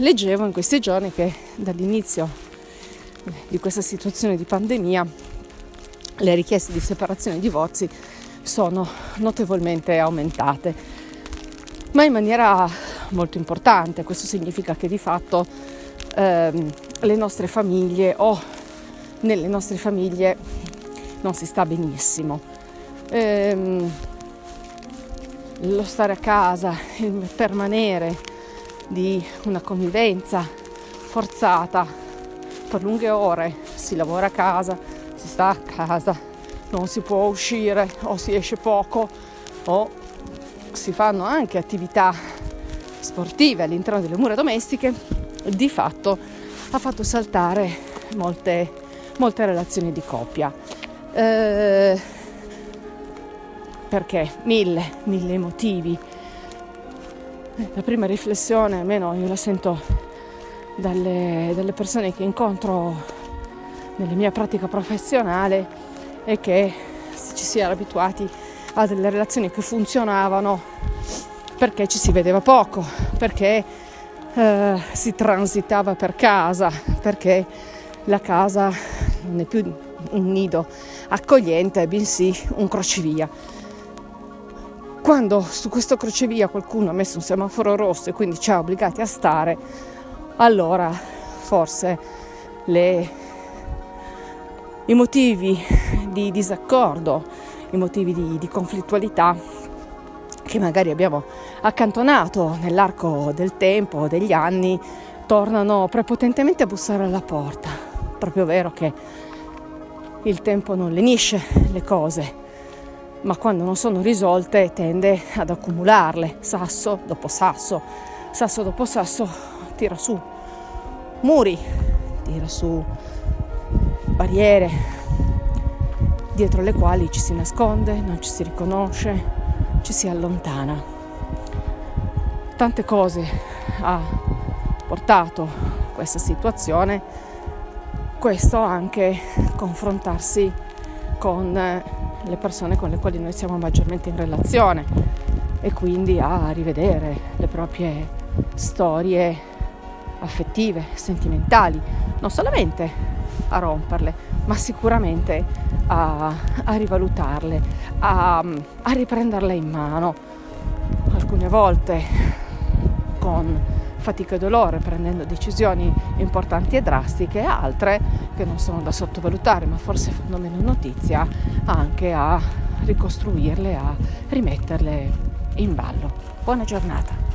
leggevo in questi giorni che dall'inizio di questa situazione di pandemia le richieste di separazione e divorzi sono notevolmente aumentate, ma in maniera molto importante. Questo significa che di fatto le nostre famiglie o nelle nostre famiglie non si sta benissimo. Lo stare a casa, il permanere di una convivenza forzata per lunghe ore, si lavora a casa, si sta a casa, non si può uscire o si esce poco o si fanno anche attività sportive all'interno delle mura domestiche, di fatto ha fatto saltare molte relazioni di coppia. Perché? Mille motivi. La prima riflessione, almeno io la sento dalle persone che incontro nella mia pratica professionale, è che ci si era abituati a delle relazioni che funzionavano perché ci si vedeva poco, perché si transitava per casa, perché la casa non è più un nido accogliente, bensì un crocevia. Quando su questo crocevia qualcuno ha messo un semaforo rosso e quindi ci ha obbligati a stare, allora forse i motivi di disaccordo, i motivi di conflittualità che magari abbiamo accantonato nell'arco del tempo, degli anni, tornano prepotentemente a bussare alla porta. Proprio vero che il tempo non lenisce le cose, ma quando non sono risolte tende ad accumularle, sasso dopo sasso, tira su muri, tira su barriere dietro le quali ci si nasconde, non ci si riconosce, ci si allontana. Tante cose ha portato questa situazione, questo anche confrontarsi con le persone con le quali noi siamo maggiormente in relazione e quindi a rivedere le proprie storie affettive, sentimentali, non solamente a romperle, ma sicuramente a rivalutarle, a riprenderle in mano, alcune volte con fatica e dolore, prendendo decisioni importanti e drastiche, altre che non sono da sottovalutare ma forse fanno meno notizia, anche a ricostruirle, a rimetterle in ballo. Buona giornata.